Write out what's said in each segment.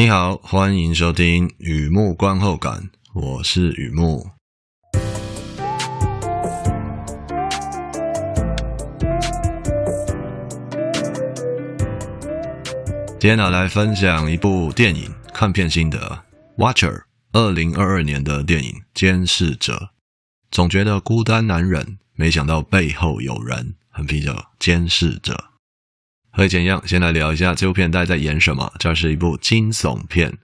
你好，欢迎收听雨幕观后感，我是雨幕。今天来分享一部电影看片心得， Watcher 2022年的电影《监视者》。总觉得孤单难忍，没想到背后有人，很平整，监视者。和以前一样，先来聊一下这部片在演什么。这是一部惊悚片，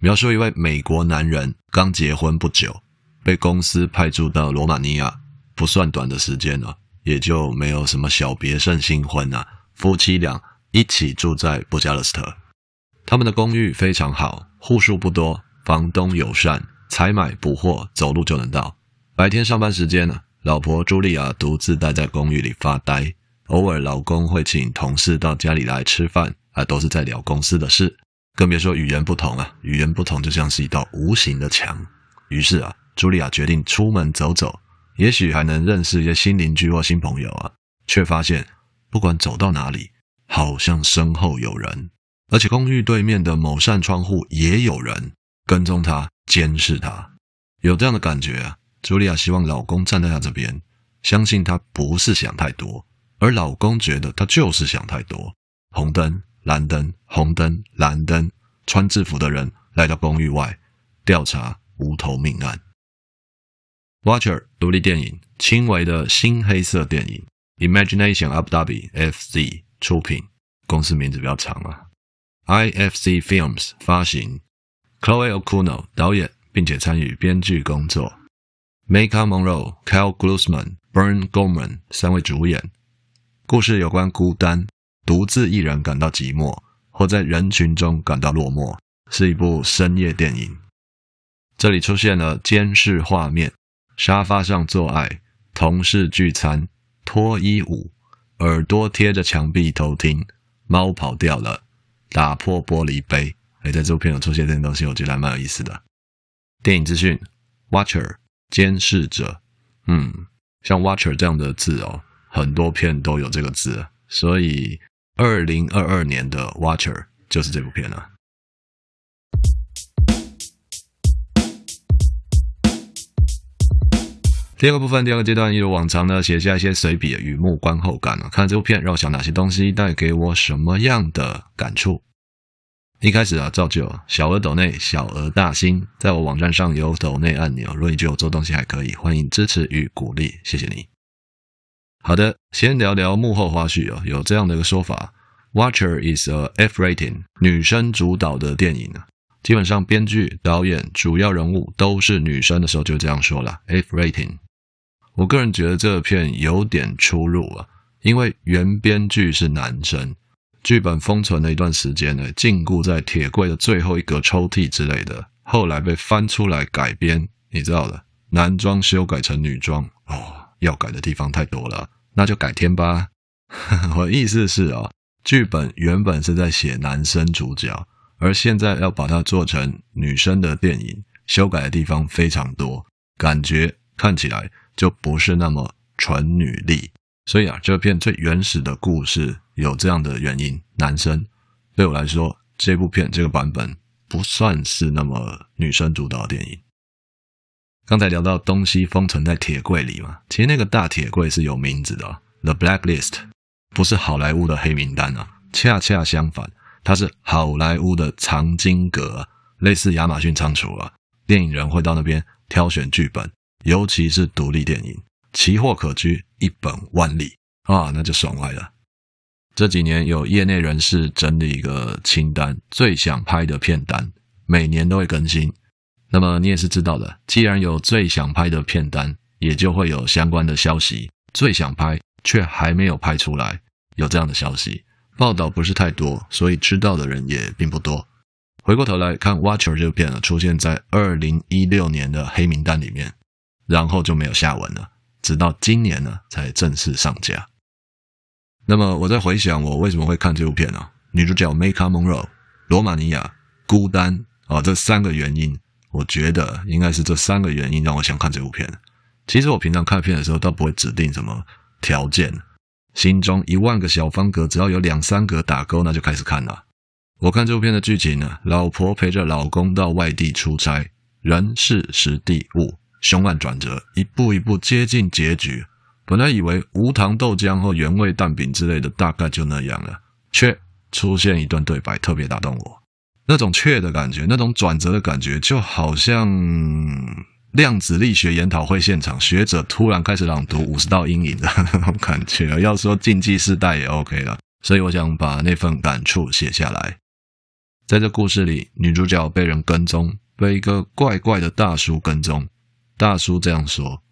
描述一位美国男人刚结婚不久，被公司派驻到罗马尼亚，不算短的时间了，也就没有什么小别胜新婚啊。夫妻俩一起住在布加勒斯特，他们的公寓非常好，户数不多，房东友善，采买补货走路就能到。白天上班时间呢，老婆茱莉亚独自待在公寓里发呆，偶尔老公会请同事到家里来吃饭啊，都是在聊公司的事，更别说语言不同啊，语言不同就像是一道无形的墙。于是啊，茱莉亚决定出门走走，也许还能认识一些新邻居或新朋友啊，却发现不管走到哪里好像身后有人，而且公寓对面的某扇窗户也有人跟踪她，监视她。有这样的感觉啊，茱莉亚希望老公站在她这边，相信她不是想太多，而老公觉得她就是想太多。红灯蓝灯，红灯蓝灯，穿制服的人来到公寓外调查无头命案。 Watcher 独立电影，轻微的新黑色电影， Imagination Abu Dhabi F Z出品，公司名字比较长啊。I F C Films 发行 ，Chloe Okuno 导演，并且参与编剧工作 ，Maika Monroe、Kyle Glusman、Burn Goldman 三位主演。故事有关孤单，独自一人感到寂寞，或在人群中感到落寞，是一部深夜电影。这里出现了监视画面，沙发上做爱，同事聚餐，脱衣舞。耳朵贴着墙壁偷听，猫跑掉了，打破玻璃杯。在这部片有出现这些东西，我觉得还蛮有意思的。电影资讯 Watcher 监视者，像 Watcher 这样的字哦，很多片都有这个字，所以2022年的 Watcher 就是这部片了。第二个部分，第二个阶段，一如往常呢，写下一些随笔的雨幕观后感啊，看这部片让我想哪些东西，带给我什么样的感触。一开始啊，照旧小额抖内，小额大新，在我网站上有抖内按钮，如果你觉得我做东西还可以，欢迎支持与鼓励，谢谢你。好的，先聊聊幕后花絮啊，有这样的一个说法 ，Watcher is a F rating 女生主导的电影啊。基本上编剧、导演、主要人物都是女生的时候就这样说啦 F rating。我个人觉得这片有点出入啊，因为原编剧是男生，剧本封存了一段时间呢，禁锢在铁柜的最后一格抽屉之类的，后来被翻出来改编，你知道的，男装修改成女装哦，要改的地方太多了，那就改天吧。我的意思是哦，剧本原本是在写男生主角，而现在要把它做成女生的电影，修改的地方非常多，感觉看起来就不是那么纯女力，所以啊，这片最原始的故事有这样的原因。男生对我来说，这部片这个版本不算是那么女生主导的电影。刚才聊到东西封存在铁柜里嘛，其实那个大铁柜是有名字的啊， The Blacklist 不是好莱坞的黑名单啊，恰恰相反，它是好莱坞的藏经阁啊，类似亚马逊仓储啊，电影人会到那边挑选剧本。尤其是独立电影，奇货可居，一本万利啊，那就爽歪了。这几年有业内人士整理一个清单，最想拍的片单，每年都会更新。那么你也是知道的，既然有最想拍的片单，也就会有相关的消息。最想拍却还没有拍出来，有这样的消息，报道不是太多，所以知道的人也并不多。回过头来看 Watcher 这片出现在2016年的黑名单里面。然后就没有下文了，直到今年呢才正式上架。那么我在回想我为什么会看这部片啊，女主角 Maika Monroe， 罗马尼亚，孤单啊，这三个原因，我觉得应该是这三个原因让我想看这部片。其实我平常看片的时候倒不会指定什么条件，心中1万个小方格，只要有2、3格打勾那就开始看了。我看这部片的剧情呢，老婆陪着老公到外地出差，人事时地物，凶案转折，一步一步接近结局。本来以为无糖豆浆或原味蛋饼之类的大概就那样了，却出现一段对白特别打动我。那种确的感觉，那种转折的感觉，就好像量子力学研讨会现场学者突然开始朗读50道阴影的那种感觉。要说禁忌世代也 OK 了，所以我想把那份感触写下来。在这故事里，女主角被人跟踪，被一个怪怪的大叔跟踪。大叔这样说：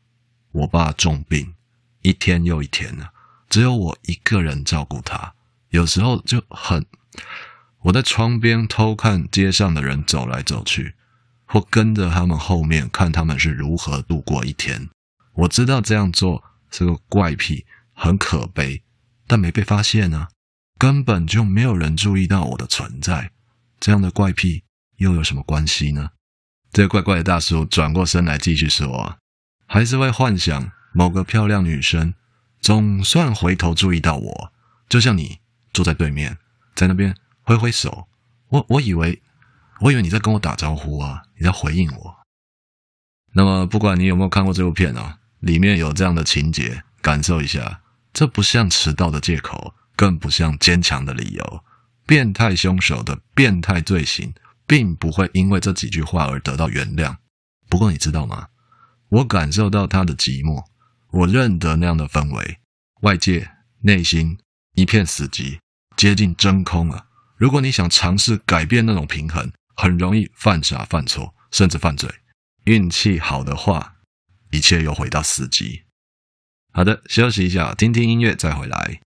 我爸重病，一天又一天了，只有我一个人照顾他，有时候就很……我在窗边偷看街上的人走来走去，或跟着他们后面看他们是如何度过一天。我知道这样做是个怪癖，很可悲，但没被发现啊，根本就没有人注意到我的存在。这样的怪癖又有什么关系呢？这个怪怪的大叔转过身来继续说啊，还是会幻想某个漂亮女生总算回头注意到我，就像你坐在对面，在那边挥挥手，我以为你在跟我打招呼啊，你在回应我。那么不管你有没有看过这部片啊，里面有这样的情节，感受一下，这不像迟到的借口，更不像坚强的理由。变态凶手的变态罪行，并不会因为这几句话而得到原谅。不过你知道吗？我感受到他的寂寞，我认得那样的氛围，外界、内心一片死寂，接近真空了。如果你想尝试改变那种平衡，很容易犯傻犯错，甚至犯罪。运气好的话，一切又回到死寂。好的，休息一下，听听音乐再回来。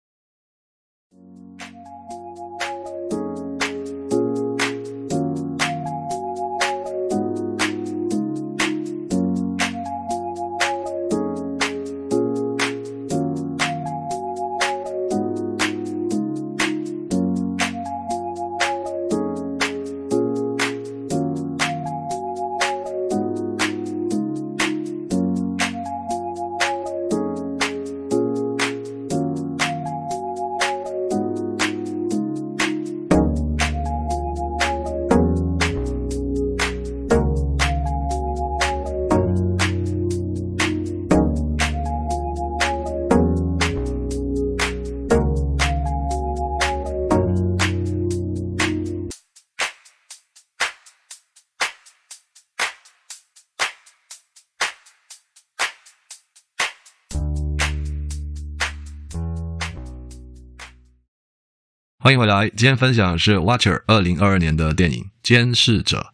欢迎回来，今天分享的是 Watcher 2022年的电影《监视者》。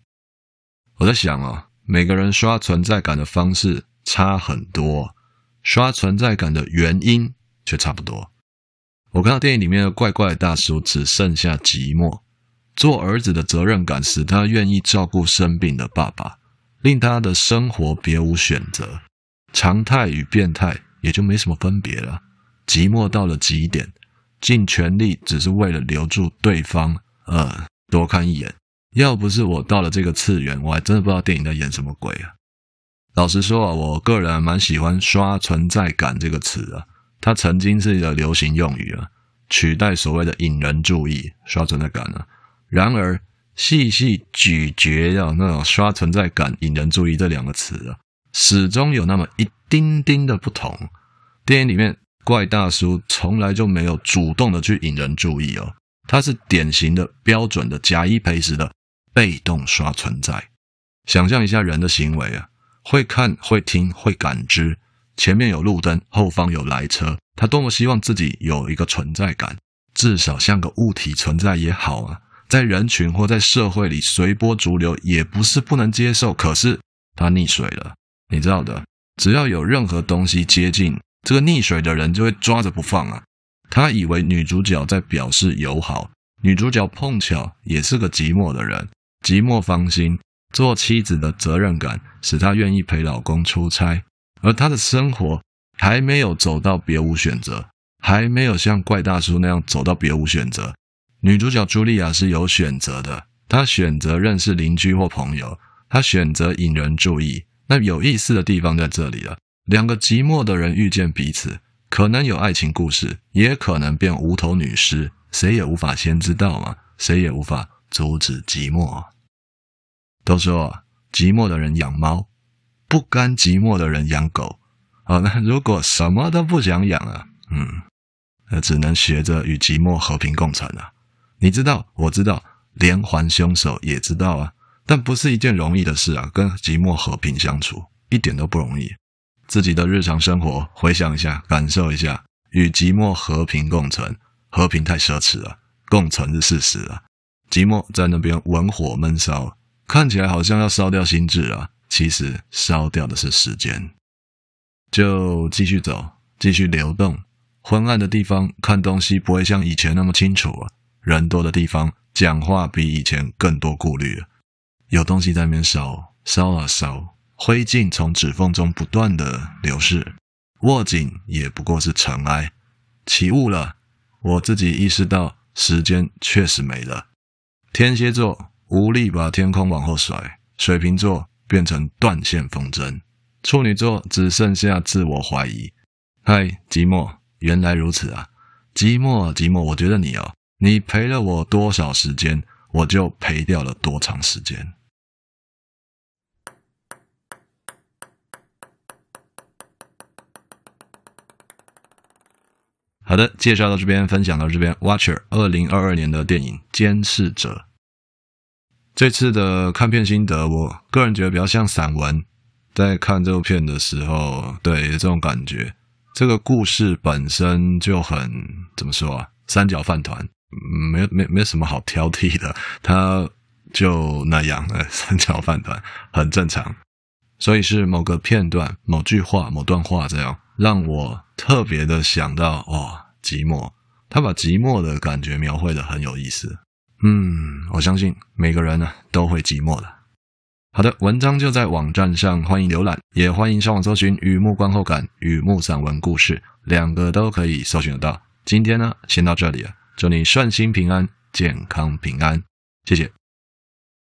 我在想啊，每个人刷存在感的方式差很多，刷存在感的原因却差不多。我看到电影里面的怪怪的大叔只剩下寂寞，做儿子的责任感使他愿意照顾生病的爸爸，令他的生活别无选择，常态与变态也就没什么分别了，寂寞到了极点，尽全力只是为了留住对方多看一眼。要不是我到了这个次元，我还真的不知道电影在演什么鬼啊。老实说啊，我个人蛮喜欢刷存在感这个词啊，它曾经是一个流行用语啊，取代所谓的引人注意刷存在感啊。然而细细咀嚼啊，那种刷存在感、引人注意这两个词啊，始终有那么一丁丁的不同。电影里面怪大叔从来就没有主动的去引人注意哦，他是典型的标准的假一赔十的被动刷存在。想象一下人的行为啊，会看、会听、会感知，前面有路灯，后方有来车，他多么希望自己有一个存在感，至少像个物体存在也好啊，在人群或在社会里随波逐流也不是不能接受，可是他溺水了，你知道的，只要有任何东西接近这个溺水的人，就会抓着不放啊。他以为女主角在表示友好，女主角碰巧也是个寂寞的人，寂寞芳心，做妻子的责任感使她愿意陪老公出差，而她的生活还没有走到别无选择，还没有像怪大叔那样走到别无选择。女主角茱莉亚是有选择的，她选择认识邻居或朋友，她选择引人注意。那有意思的地方在这里了。两个寂寞的人遇见彼此，可能有爱情故事，也可能变无头女尸，谁也无法先知道嘛。谁也无法阻止寂寞。都说寂寞的人养猫，不甘寂寞的人养狗。好，那如果什么都不想养啊，那只能学着与寂寞和平共存啊。你知道，我知道，连环凶手也知道啊，但不是一件容易的事啊，跟寂寞和平相处一点都不容易。自己的日常生活回想一下，感受一下，与寂寞和平共存，和平太奢侈了，共存是事实了。寂寞在那边文火闷烧，看起来好像要烧掉心智啊，其实烧掉的是时间。就继续走，继续流动，昏暗的地方看东西不会像以前那么清楚啊，人多的地方讲话比以前更多顾虑了。有东西在那边烧，烧啊烧，灰烬从指缝中不断的流逝，握紧也不过是尘埃。起雾了，我自己意识到时间确实没了。天蝎座无力把天空往后甩，水瓶座变成断线风筝，处女座只剩下自我怀疑。嗨，寂寞，原来如此啊！寂寞，寂寞，我觉得你哦，你陪了我多少时间，我就陪掉了多长时间。好的，介绍到这边，分享到这边。 Watcher 2022年的电影《监视者》，这次的看片心得，我个人觉得比较像散文。在看这部片的时候，对，这种感觉，这个故事本身就很，怎么说啊，三角饭团，没什么好挑剔的，它就那样，三角饭团很正常。所以是某个片段、某句话、某段话，这样让我特别的想到寂寞。他把寂寞的感觉描绘的很有意思。我相信每个人呢都会寂寞的。好的，文章就在网站上，欢迎浏览，也欢迎上网搜寻雨幕观后感、雨幕散文故事，两个都可以搜寻得到。今天呢先到这里了，祝你顺心平安，健康平安，谢谢。